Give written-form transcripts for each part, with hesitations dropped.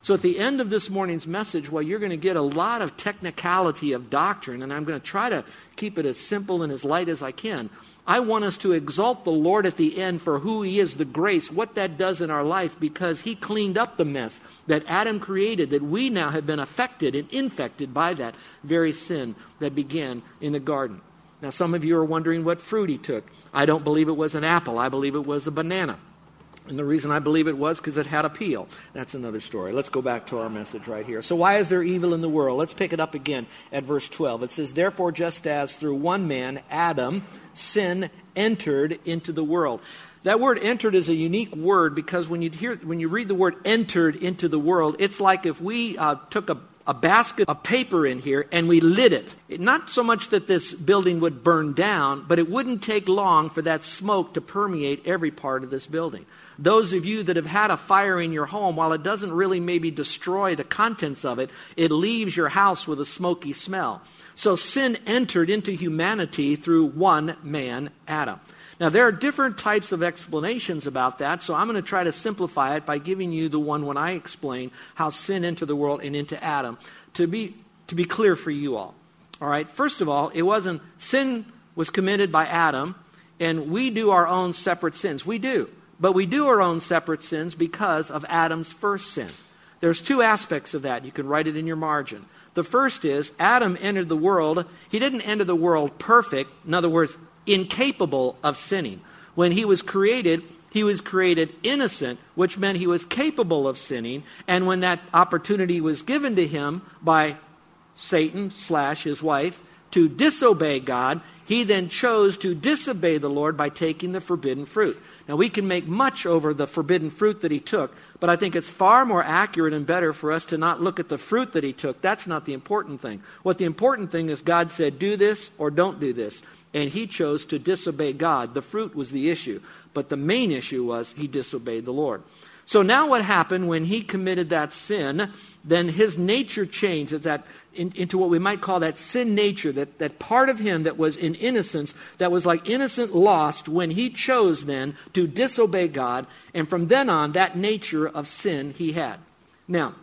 So at the end of this morning's message, well, you're going to get a lot of technicality of doctrine, and I'm going to try to keep it as simple and as light as I can. I want us to exalt the Lord at the end for who He is, the grace, what that does in our life, because He cleaned up the mess that Adam created, that we now have been affected and infected by that very sin that began in the garden. Now, some of you are wondering what fruit He took. I don't believe it was an apple. I believe it was a banana. And the reason I believe it was because it had a peel. That's another story. Let's go back to our message right here. So why is there evil in the world? Let's pick it up again at verse 12. It says, therefore, just as through one man, Adam, sin entered into the world. That word entered is a unique word because when you read the word entered into the world, it's like if we took a basket of paper in here and we lit it. Not so much that this building would burn down, but it wouldn't take long for that smoke to permeate every part of this building. Those of you that have had a fire in your home, while it doesn't really maybe destroy the contents of it, it leaves your house with a smoky smell. So sin entered into humanity through one man, Adam. Now, there are different types of explanations about that, so I'm going to try to simplify it by giving you the one when I explain how sin entered the world and into Adam, to be clear for you all. All right, first of all, sin was committed by Adam, and we do our own separate sins. We do, but we do our own separate sins because of Adam's first sin. There's two aspects of that. You can write it in your margin. The first is Adam entered the world. He didn't enter the world perfect. In other words, incapable of sinning. When he was created innocent, which meant he was capable of sinning. And when that opportunity was given to him by Satan / his wife to disobey God, he then chose to disobey the Lord by taking the forbidden fruit. Now, we can make much over the forbidden fruit that he took, but I think it's far more accurate and better for us to not look at the fruit that he took. That's not the important thing. What the important thing is, God said, do this or don't do this. And he chose to disobey God. The fruit was the issue. But the main issue was he disobeyed the Lord. So now what happened when he committed that sin, then his nature changed into what we might call that sin nature, that part of him that was in innocence, that was like innocent lost when he chose then to disobey God. And from then on, that nature of sin he had. Now,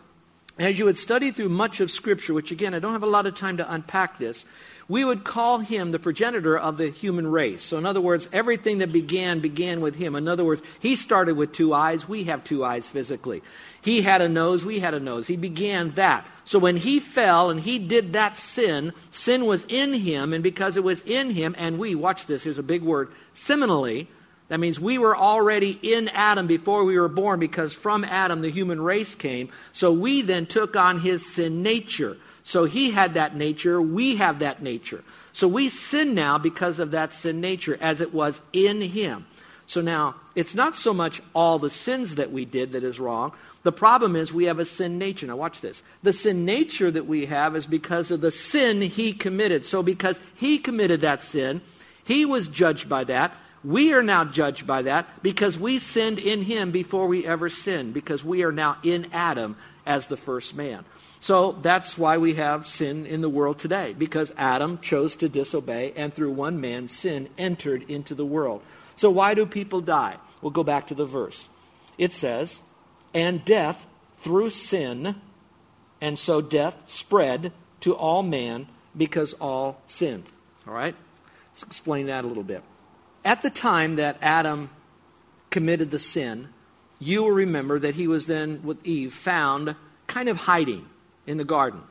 as you had studied through much of Scripture, which again, I don't have a lot of time to unpack this, we would call him the progenitor of the human race. So in other words, everything that began with him. In other words, he started with two eyes. We have two eyes physically. He had a nose. We had a nose. He began that. So when he fell and he did that sin, sin was in him. And because it was in him, and we, watch this, here's a big word, seminally, that means we were already in Adam before we were born, because from Adam the human race came. So we then took on his sin nature. So he had that nature, we have that nature. So we sin now because of that sin nature as it was in him. So now, it's not so much all the sins that we did that is wrong. The problem is we have a sin nature. Now watch this. The sin nature that we have is because of the sin he committed. So because he committed that sin, he was judged by that. We are now judged by that because we sinned in him before we ever sinned, because we are now in Adam as the first man. So that's why we have sin in the world today, because Adam chose to disobey, and through one man, sin entered into the world. So why do people die? We'll go back to the verse. It says, and death through sin, and so death spread to all man because all sinned. All right? Let's explain that a little bit. At the time that Adam committed the sin, you will remember that he was then with Eve found kind of hiding in the garden.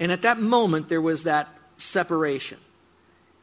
And at that moment, there was that separation.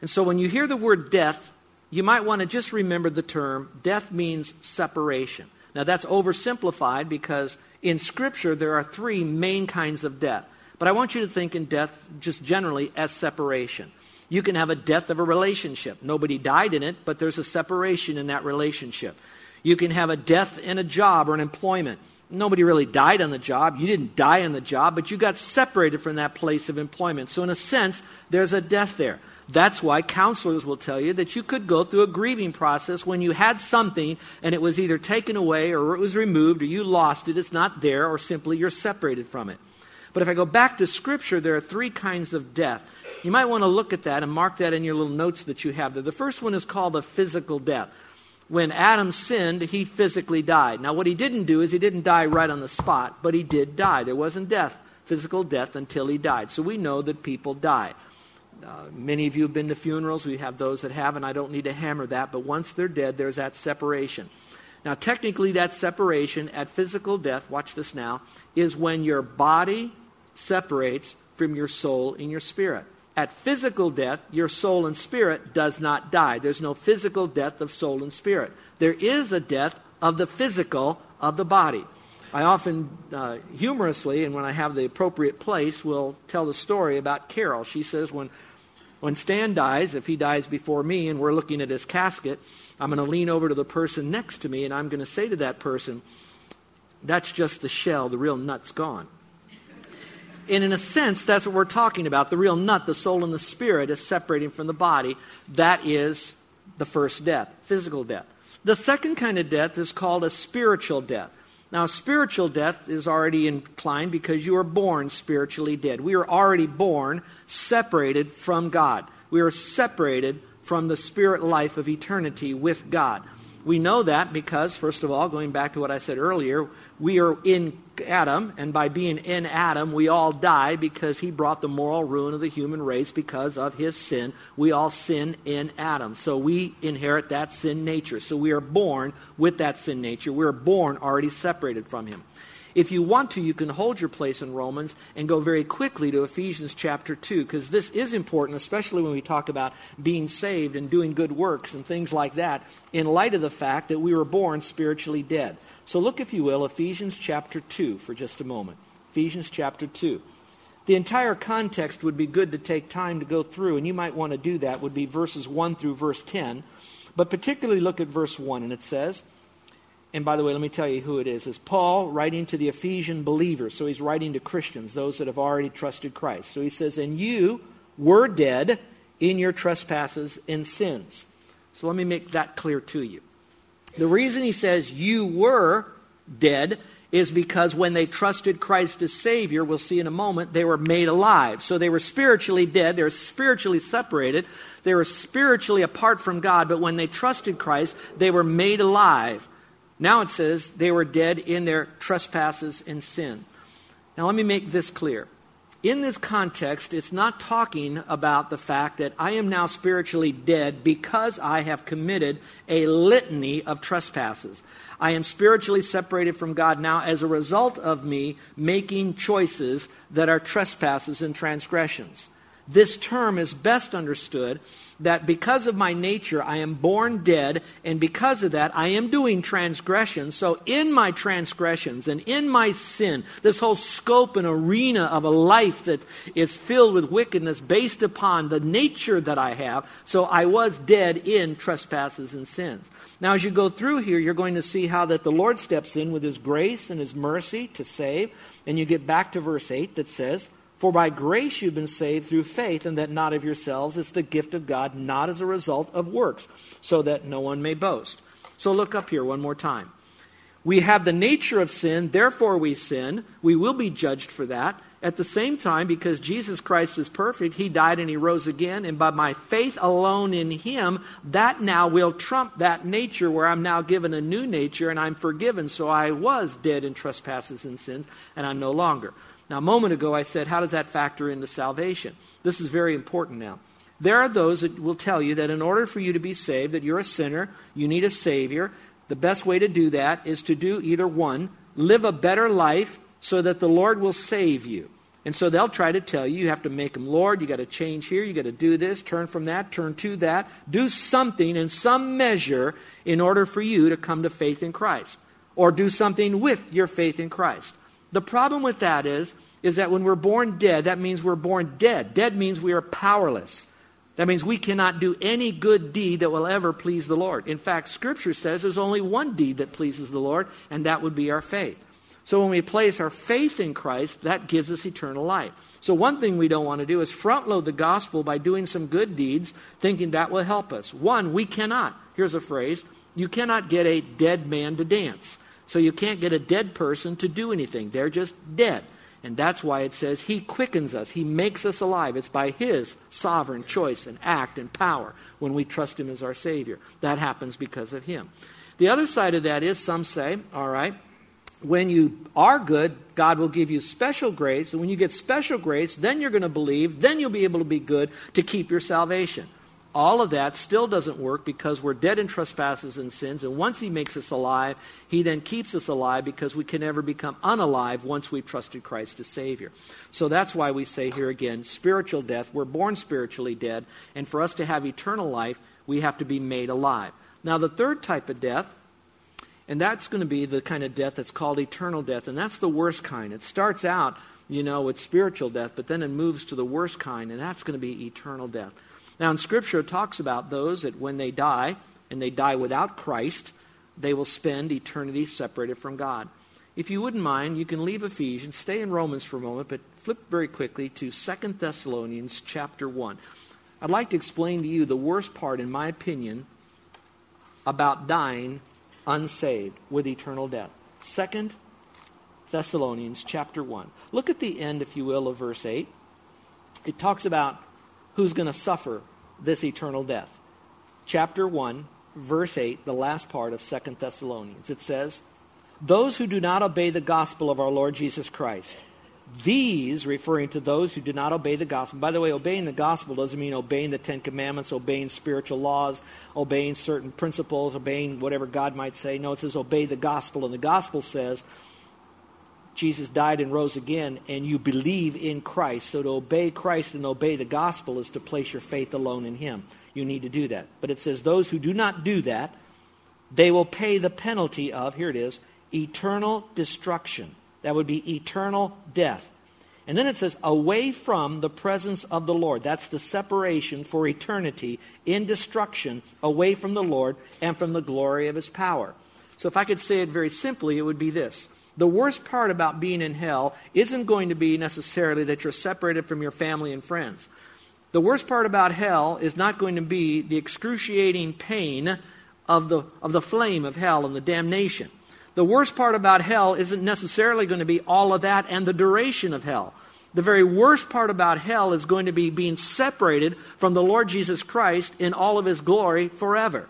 And so when you hear the word death, you might want to just remember the term death means separation. Now, that's oversimplified because in Scripture, there are three main kinds of death. But I want you to think in death just generally as separation. You can have a death of a relationship. Nobody died in it, but there's a separation in that relationship. You can have a death in a job or an employment. Nobody really died on the job. You didn't die on the job, but you got separated from that place of employment. So in a sense, there's a death there. That's why counselors will tell you that you could go through a grieving process when you had something and it was either taken away or it was removed or you lost it. It's not there, or simply you're separated from it. But if I go back to Scripture, there are three kinds of death. You might want to look at that and mark that in your little notes that you have there. The first one is called a physical death. When Adam sinned, he physically died. Now, what he didn't do is he didn't die right on the spot, but he did die. There wasn't death, physical death, until he died. So we know that people die. Many of you have been to funerals. We have those that have, and I don't need to hammer that. But once they're dead, there's that separation. Now, technically, that separation at physical death, watch this now, is when your body separates from your soul and your spirit. At physical death, your soul and spirit does not die. There's no physical death of soul and spirit. There is a death of the physical, of the body. I often, humorously, and when I have the appropriate place, will tell the story about Carol. She says, when Stan dies, if he dies before me and we're looking at his casket, I'm going to lean over to the person next to me and I'm going to say to that person, that's just the shell, the real nut's gone. And in a sense, that's what we're talking about. The real nut, the soul and the spirit, is separating from the body. That is the first death, physical death. The second kind of death is called a spiritual death. Now, spiritual death is already inclined because you were born spiritually dead. We are already born separated from God. We are separated from the spirit life of eternity with God. We know that because, first of all, going back to what I said earlier, we are in Adam, and by being in Adam, we all die because he brought the moral ruin of the human race because of his sin. We all sin in Adam. So we inherit that sin nature. So we are born with that sin nature. We are born already separated from him. If you want to, you can hold your place in Romans and go very quickly to Ephesians chapter 2, because this is important, especially when we talk about being saved and doing good works and things like that, in light of the fact that we were born spiritually dead. So look, if you will, Ephesians chapter 2 for just a moment. Ephesians chapter 2. The entire context would be good to take time to go through, and you might want to do that, would be verses 1 through verse 10. But particularly look at verse 1, and it says... And by the way, let me tell you who it is. It's Paul writing to the Ephesian believers. So he's writing to Christians, those that have already trusted Christ. So he says, and you were dead in your trespasses and sins. So let me make that clear to you. The reason he says you were dead is because when they trusted Christ as Savior, we'll see in a moment, they were made alive. So they were spiritually dead. They were spiritually separated. They were spiritually apart from God. But when they trusted Christ, they were made alive. Now it says they were dead in their trespasses and sin. Now let me make this clear. In this context, it's not talking about the fact that I am now spiritually dead because I have committed a litany of trespasses. I am spiritually separated from God now as a result of me making choices that are trespasses and transgressions. This term is best understood that because of my nature, I am born dead, and because of that, I am doing transgressions. So in my transgressions and in my sin, this whole scope and arena of a life that is filled with wickedness based upon the nature that I have, so I was dead in trespasses and sins. Now, as you go through here, you're going to see how that the Lord steps in with his grace and his mercy to save, and you get back to verse 8 that says, for by grace you've been saved through faith, and that not of yourselves. It's the gift of God, not as a result of works, so that no one may boast. So look up here one more time. We have the nature of sin, therefore we sin. We will be judged for that. At the same time, because Jesus Christ is perfect, he died and he rose again, and by my faith alone in him, that now will trump that nature where I'm now given a new nature and I'm forgiven. So I was dead in trespasses and sins, and I'm no longer. Now, a moment ago, I said, how does that factor into salvation? This is very important now. There are those that will tell you that in order for you to be saved, that you're a sinner, you need a Savior. The best way to do that is to do either one, live a better life so that the Lord will save you. And so they'll try to tell you, you have to make him Lord, you got to change here, you got to do this, turn from that, turn to that, do something in some measure in order for you to come to faith in Christ, or do something with your faith in Christ. The problem with that is that when we're born dead, that means we're born dead. Dead means we are powerless. That means we cannot do any good deed that will ever please the Lord. In fact, Scripture says there's only one deed that pleases the Lord, and that would be our faith. So when we place our faith in Christ, that gives us eternal life. So one thing we don't want to do is front load the gospel by doing some good deeds, thinking that will help us. One, we cannot. Here's a phrase. You cannot get a dead man to dance. So you can't get a dead person to do anything. They're just dead. And that's why it says he quickens us. He makes us alive. It's by his sovereign choice and act and power when we trust him as our Savior. That happens because of him. The other side of that is some say, all right, when you are good, God will give you special grace. And when you get special grace, then you're going to believe. Then you'll be able to be good to keep your salvation. All of that still doesn't work because we're dead in trespasses and sins. And once he makes us alive, he then keeps us alive because we can never become unalive once we've trusted Christ as Savior. So that's why we say here again, spiritual death. We're born spiritually dead. And for us to have eternal life, we have to be made alive. Now, the third type of death, and that's going to be the kind of death that's called eternal death, and that's the worst kind. It starts out, you know, with spiritual death, but then it moves to the worst kind, and that's going to be eternal death. Now, in Scripture, it talks about those that when they die, and they die without Christ, they will spend eternity separated from God. If you wouldn't mind, you can leave Ephesians, stay in Romans for a moment, but flip very quickly to 2 Thessalonians chapter 1. I'd like to explain to you the worst part, in my opinion, about dying unsaved with eternal death. 2 Thessalonians chapter 1. Look at the end, if you will, of verse 8. It talks about who's going to suffer this eternal death. Chapter 1, verse 8, the last part of 2 Thessalonians. It says, "Those who do not obey the gospel of our Lord Jesus Christ." These, referring to those who do not obey the gospel. By the way, obeying the gospel doesn't mean obeying the Ten Commandments, obeying spiritual laws, obeying certain principles, obeying whatever God might say. No, it says obey the gospel. And the gospel says Jesus died and rose again, and you believe in Christ. So to obey Christ and obey the gospel is to place your faith alone in him. You need to do that. But it says those who do not do that, they will pay the penalty of, here it is, eternal destruction. That would be eternal death. And then it says, away from the presence of the Lord. That's the separation for eternity in destruction, away from the Lord and from the glory of his power. So if I could say it very simply, it would be this. The worst part about being in hell isn't going to be necessarily that you're separated from your family and friends. The worst part about hell is not going to be the excruciating pain of the flame of hell and the damnation. The worst part about hell isn't necessarily going to be all of that and the duration of hell. The very worst part about hell is going to be being separated from the Lord Jesus Christ in all of his glory forever.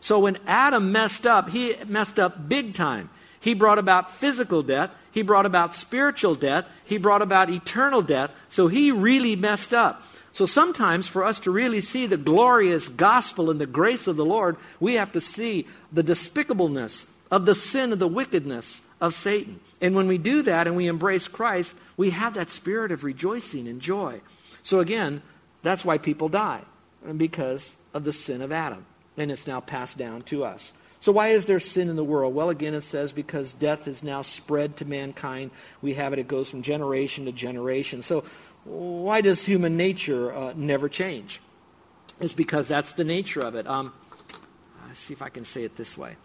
So when Adam messed up, he messed up big time. He brought about physical death. He brought about spiritual death. He brought about eternal death. So he really messed up. So sometimes for us to really see the glorious gospel and the grace of the Lord, we have to see the despicableness of the sin of the wickedness of Satan. And when we do that and we embrace Christ, we have that spirit of rejoicing and joy. So again, that's why people die, because of the sin of Adam. And it's now passed down to us. So why is there sin in the world? Well, again, it says because death is now spread to mankind. We have it. It goes from generation to generation. So why does human nature never change? It's because that's the nature of it. Let's see if I can say it this way.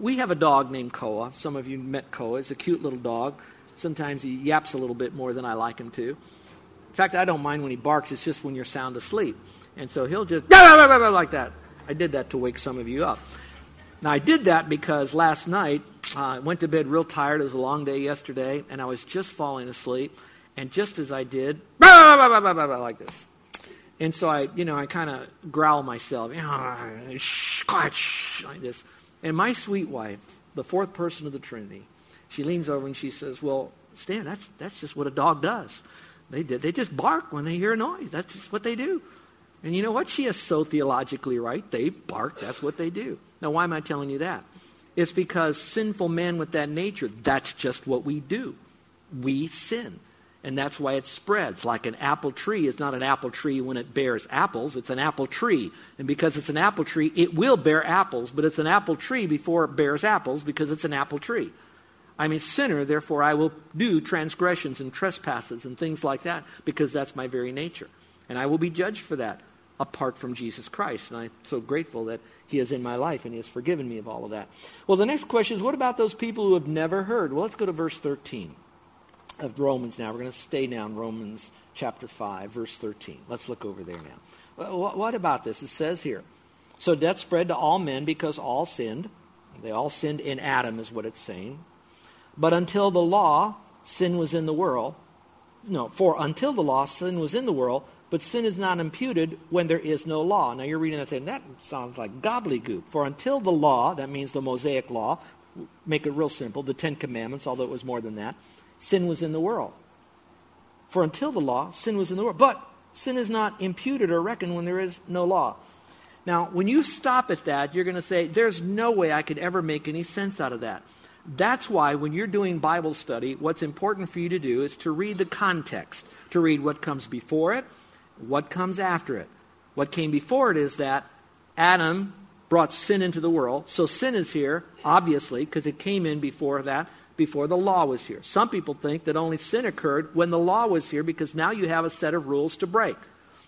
We have a dog named Koa. Some of you met Koa. It's a cute little dog. Sometimes he yaps a little bit more than I like him to. In fact, I don't mind when he barks. It's just when you're sound asleep. And so he'll just like that. I did that to wake some of you up. Now, I did that because last night I went to bed real tired. It was a long day yesterday, and I was just falling asleep. And just as I did, like this. And so I kind of growl myself. Like this. And my sweet wife, the fourth person of the Trinity, she leans over and she says, "Well, Stan, that's just what a dog does. They just bark when they hear a noise. That's just what they do." And you know what? She is so theologically right. They bark. That's what they do. Now, why am I telling you that? It's because sinful man with that nature, that's just what we do. We sin. And that's why it spreads. Like an apple tree is not an apple tree when it bears apples. It's an apple tree. And because it's an apple tree, it will bear apples. But it's an apple tree before it bears apples because it's an apple tree. I'm a sinner, therefore I will do transgressions and trespasses and things like that because that's my very nature. And I will be judged for that. apart from Jesus Christ. And I'm so grateful that he is in my life and he has forgiven me of all of that. Well, the next question is, what about those people who have never heard? Well, let's go to verse 13 of Romans now. We're going to stay now in Romans chapter 5, verse 13. Let's look over there now. What about this? It says here, so death spread to all men because all sinned. They all sinned in Adam is what it's saying. But until the law, sin was in the world. No, for until the law, sin was in the world, but sin is not imputed when there is no law. Now you're reading that saying, that sounds like gobbledygook. For until the law, that means the Mosaic law, make it real simple, the Ten Commandments, although it was more than that, sin was in the world. For until the law, sin was in the world. But sin is not imputed or reckoned when there is no law. Now, when you stop at that, you're going to say, there's no way I could ever make any sense out of that. That's why when you're doing Bible study, what's important for you to do is to read the context, to read what comes before it, what comes after it. What came before it is that Adam brought sin into the world. So sin is here, obviously, because it came in before that, before the law was here. Some people think that only sin occurred when the law was here because now you have a set of rules to break.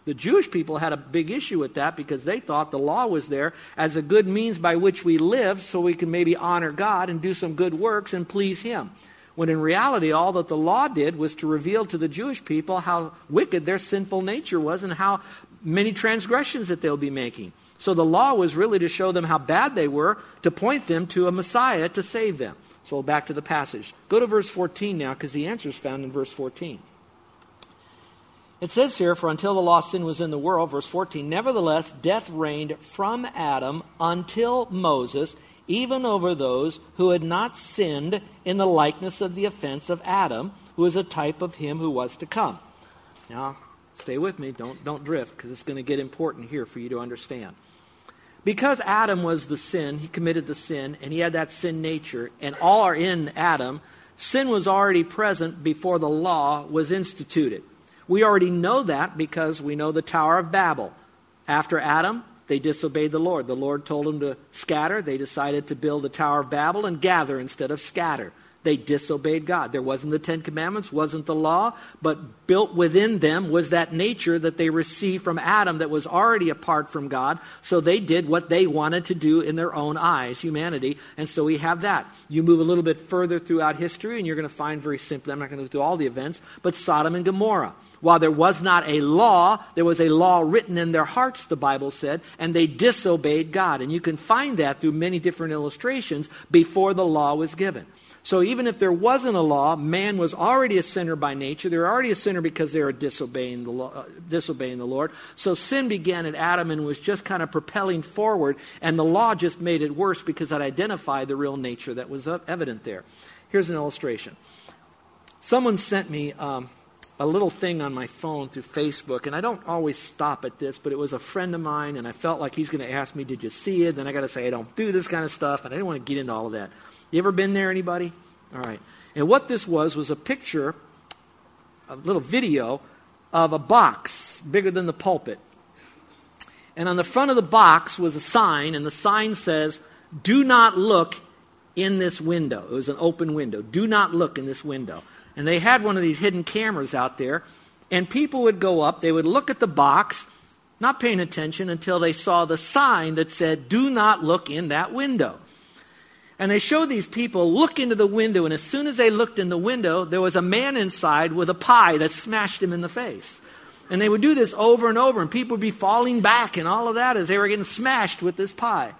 The Jewish people had a big issue with that because they thought the law was there as a good means by which we live so we can maybe honor God and do some good works and please him. When in reality, all that the law did was to reveal to the Jewish people how wicked their sinful nature was and how many transgressions that they'll be making. So the law was really to show them how bad they were, to point them to a Messiah to save them. So back to the passage. Go to verse 14 now because the answer is found in verse 14. It says here, for until the law, sin was in the world, verse 14, nevertheless, death reigned from Adam until Moses, even over those who had not sinned in the likeness of the offense of Adam, who is a type of him who was to come. Now, stay with me. Don't drift, because it's going to get important here for you to understand. Because Adam was the sin, he committed the sin, and he had that sin nature, and all are in Adam, sin was already present before the law was instituted. We already know that because we know the Tower of Babel. After Adam, they disobeyed the Lord. The Lord told them to scatter. They decided to build the Tower of Babel and gather instead of scatter. They disobeyed God. There wasn't the Ten Commandments, wasn't the law, but built within them was that nature that they received from Adam that was already apart from God. So they did what they wanted to do in their own eyes, humanity. And so we have that. You move a little bit further throughout history and you're going to find very simply, I'm not going to go through all the events, but Sodom and Gomorrah. While there was not a law, there was a law written in their hearts, the Bible said, and they disobeyed God. And you can find that through many different illustrations before the law was given. So even if there wasn't a law, man was already a sinner by nature. They were already a sinner because they were disobeying the law, disobeying the Lord. So sin began at Adam and was just kind of propelling forward, and the law just made it worse because it identified the real nature that was evident there. Here's an illustration. Someone sent me a little thing on my phone through Facebook, and I don't always stop at this, but it was a friend of mine, and I felt like he's going to ask me, did you see it? Then I got to say, I don't do this kind of stuff, and I didn't want to get into all of that. You ever been there, anybody? All right. And what this was a picture, a little video, of a box bigger than the pulpit. And on the front of the box was a sign, and the sign says, do not look in this window. It was an open window. Do not look in this window. And they had one of these hidden cameras out there, and people would go up, they would look at the box, not paying attention until they saw the sign that said, do not look in that window. And they showed these people look into the window, and as soon as they looked in the window, there was a man inside with a pie that smashed him in the face. And they would do this over and over, and people would be falling back and all of that as they were getting smashed with this pie.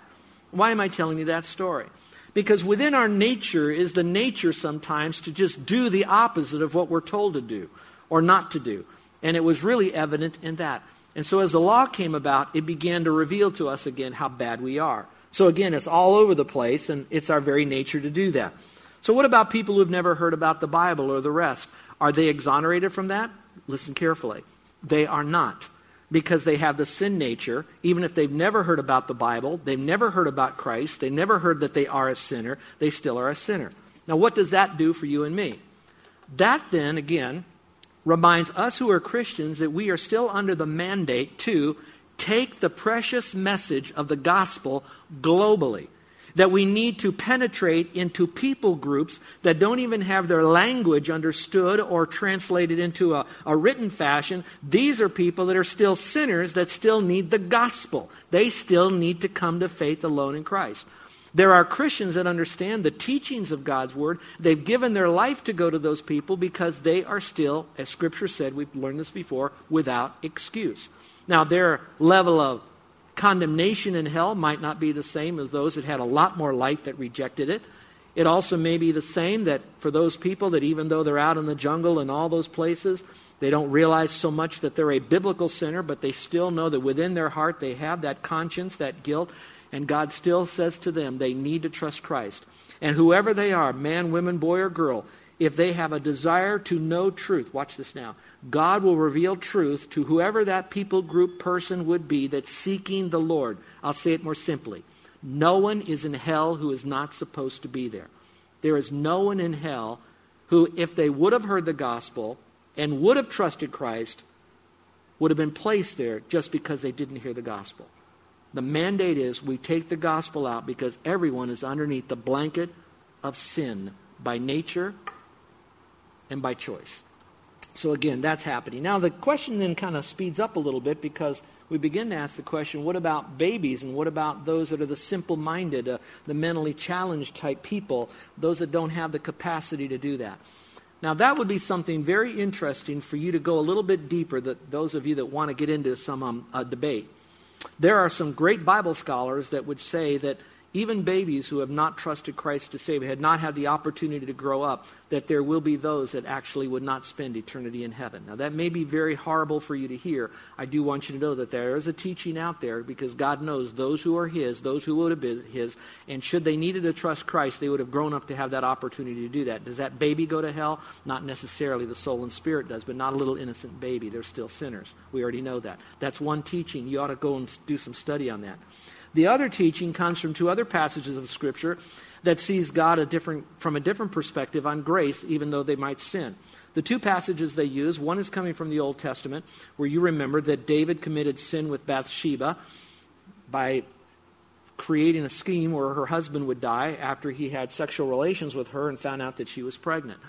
Why am I telling you that story? Because within our nature is the nature sometimes to just do the opposite of what we're told to do or not to do. And it was really evident in that. And so as the law came about, it began to reveal to us again how bad we are. So again, it's all over the place, and it's our very nature to do that. So what about people who've never heard about the Bible or the rest? Are they exonerated from that? Listen carefully. They are not. Because they have the sin nature, even if they've never heard about the Bible, they've never heard about Christ, they never heard that they are a sinner, they still are a sinner. Now what does that do for you and me? That then, again, reminds us who are Christians that we are still under the mandate to take the precious message of the gospel globally. that we need to penetrate into people groups that don't even have their language understood or translated into a written fashion. These are people that are still sinners that still need the gospel. They still need to come to faith alone in Christ. There are Christians that understand the teachings of God's word. They've given their life to go to those people because they are still, as Scripture said, we've learned this before, without excuse. Now, their level of condemnation in hell might not be the same as those that had a lot more light that rejected it. It also may be the same that for those people that even though they're out in the jungle and all those places, they don't realize so much that they're a biblical sinner, but they still know that within their heart they have that conscience, that guilt, and God still says to them they need to trust Christ. And whoever they are, man, woman, boy, or girl, if they have a desire to know truth, watch this now, God will reveal truth to whoever that people group person would be that's seeking the Lord. I'll say it more simply. No one is in hell who is not supposed to be there. There is no one in hell who, if they would have heard the gospel and would have trusted Christ, would have been placed there just because they didn't hear the gospel. The mandate is we take the gospel out because everyone is underneath the blanket of sin by nature and by choice. So again, that's happening. Now the question then kind of speeds up a little bit because we begin to ask the question, what about babies and what about those that are the simple-minded, the mentally challenged type people, those that don't have the capacity to do that? Now that would be something very interesting for you to go a little bit deeper, that those of you that want to get into some debate. There are some great Bible scholars that would say that even babies who have not trusted Christ to save, had not had the opportunity to grow up, that there will be those that actually would not spend eternity in heaven. Now, that may be very horrible for you to hear. I do want you to know that there is a teaching out there because God knows those who are His, those who would have been His, and should they needed to trust Christ, they would have grown up to have that opportunity to do that. Does that baby go to hell? Not necessarily. The soul and spirit does, but not a little innocent baby. They're still sinners. We already know that. That's one teaching. You ought to go and do some study on that. The other teaching comes from two other passages of Scripture that sees God from a different perspective on grace, even though they might sin. The two passages they use, one is coming from the Old Testament, where you remember that David committed sin with Bathsheba by creating a scheme where her husband would die after he had sexual relations with her and found out that she was pregnant.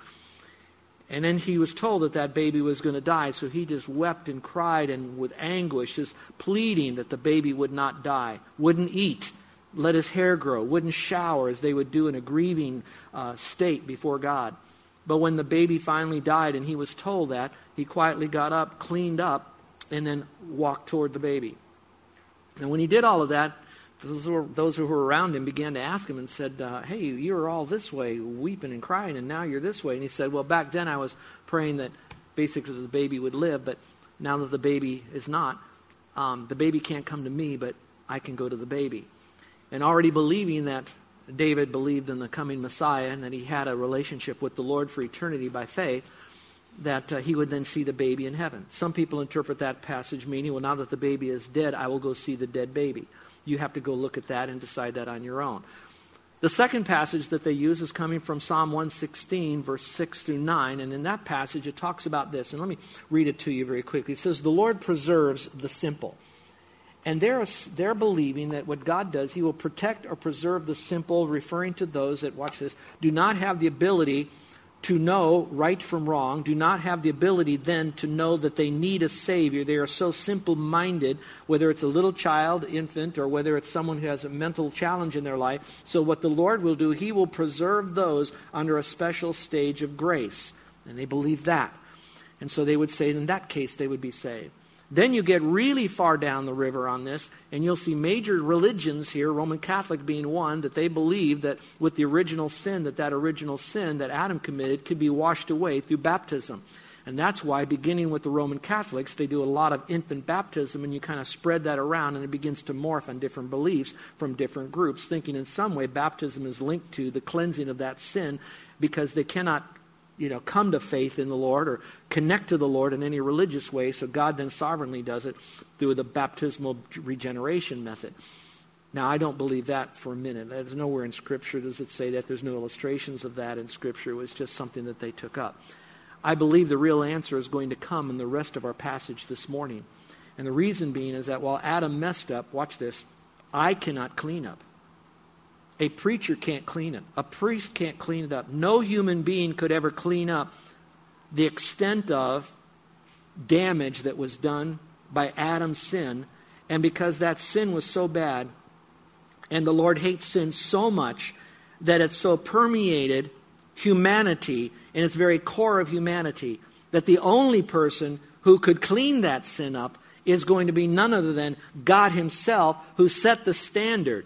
And then he was told that that baby was going to die, so he just wept and cried and with anguish, just pleading that the baby would not die, wouldn't eat, let his hair grow, wouldn't shower as they would do in a grieving state before God. But when the baby finally died and he was told that, he quietly got up, cleaned up, and then walked toward the baby. And when he did all of that, those who were around him began to ask him and said, hey, you were all this way, weeping and crying, and now you're this way. And he said, well, back then I was praying that basically the baby would live, but now that the baby is not, the baby can't come to me, but I can go to the baby. And already believing that David believed in the coming Messiah and that he had a relationship with the Lord for eternity by faith, that he would then see the baby in heaven. Some people interpret that passage meaning, well, now that the baby is dead, I will go see the dead baby. You have to go look at that and decide that on your own. The second passage that they use is coming from Psalm 116, verse 6 through 9. And in that passage, it talks about this. And let me read it to you very quickly. It says, the Lord preserves the simple. And they're believing that what God does, He will protect or preserve the simple, referring to those that, watch this, do not have the ability to know right from wrong, do not have the ability then to know that they need a Savior. They are so simple-minded, whether it's a little child, infant, or whether it's someone who has a mental challenge in their life. So what the Lord will do, He will preserve those under a special stage of grace. And they believe that. And so they would say, in that case, they would be saved. Then you get really far down the river on this, and you'll see major religions here, Roman Catholic being one, that they believe that with the original sin, that original sin that Adam committed could be washed away through baptism. And that's why, beginning with the Roman Catholics, they do a lot of infant baptism, and you kind of spread that around, and it begins to morph on different beliefs from different groups, thinking in some way baptism is linked to the cleansing of that sin because they cannot come to faith in the Lord or connect to the Lord in any religious way. So God then sovereignly does it through the baptismal regeneration method. Now, I don't believe that for a minute. There's nowhere in Scripture does it say that. There's no illustrations of that in Scripture. It was just something that they took up. I believe the real answer is going to come in the rest of our passage this morning. And the reason being is that while Adam messed up, watch this, I cannot clean up. A preacher can't clean it. A priest can't clean it up. No human being could ever clean up the extent of damage that was done by Adam's sin. And because that sin was so bad, and the Lord hates sin so much that it so permeated humanity in its very core of humanity, that the only person who could clean that sin up is going to be none other than God himself, who set the standard.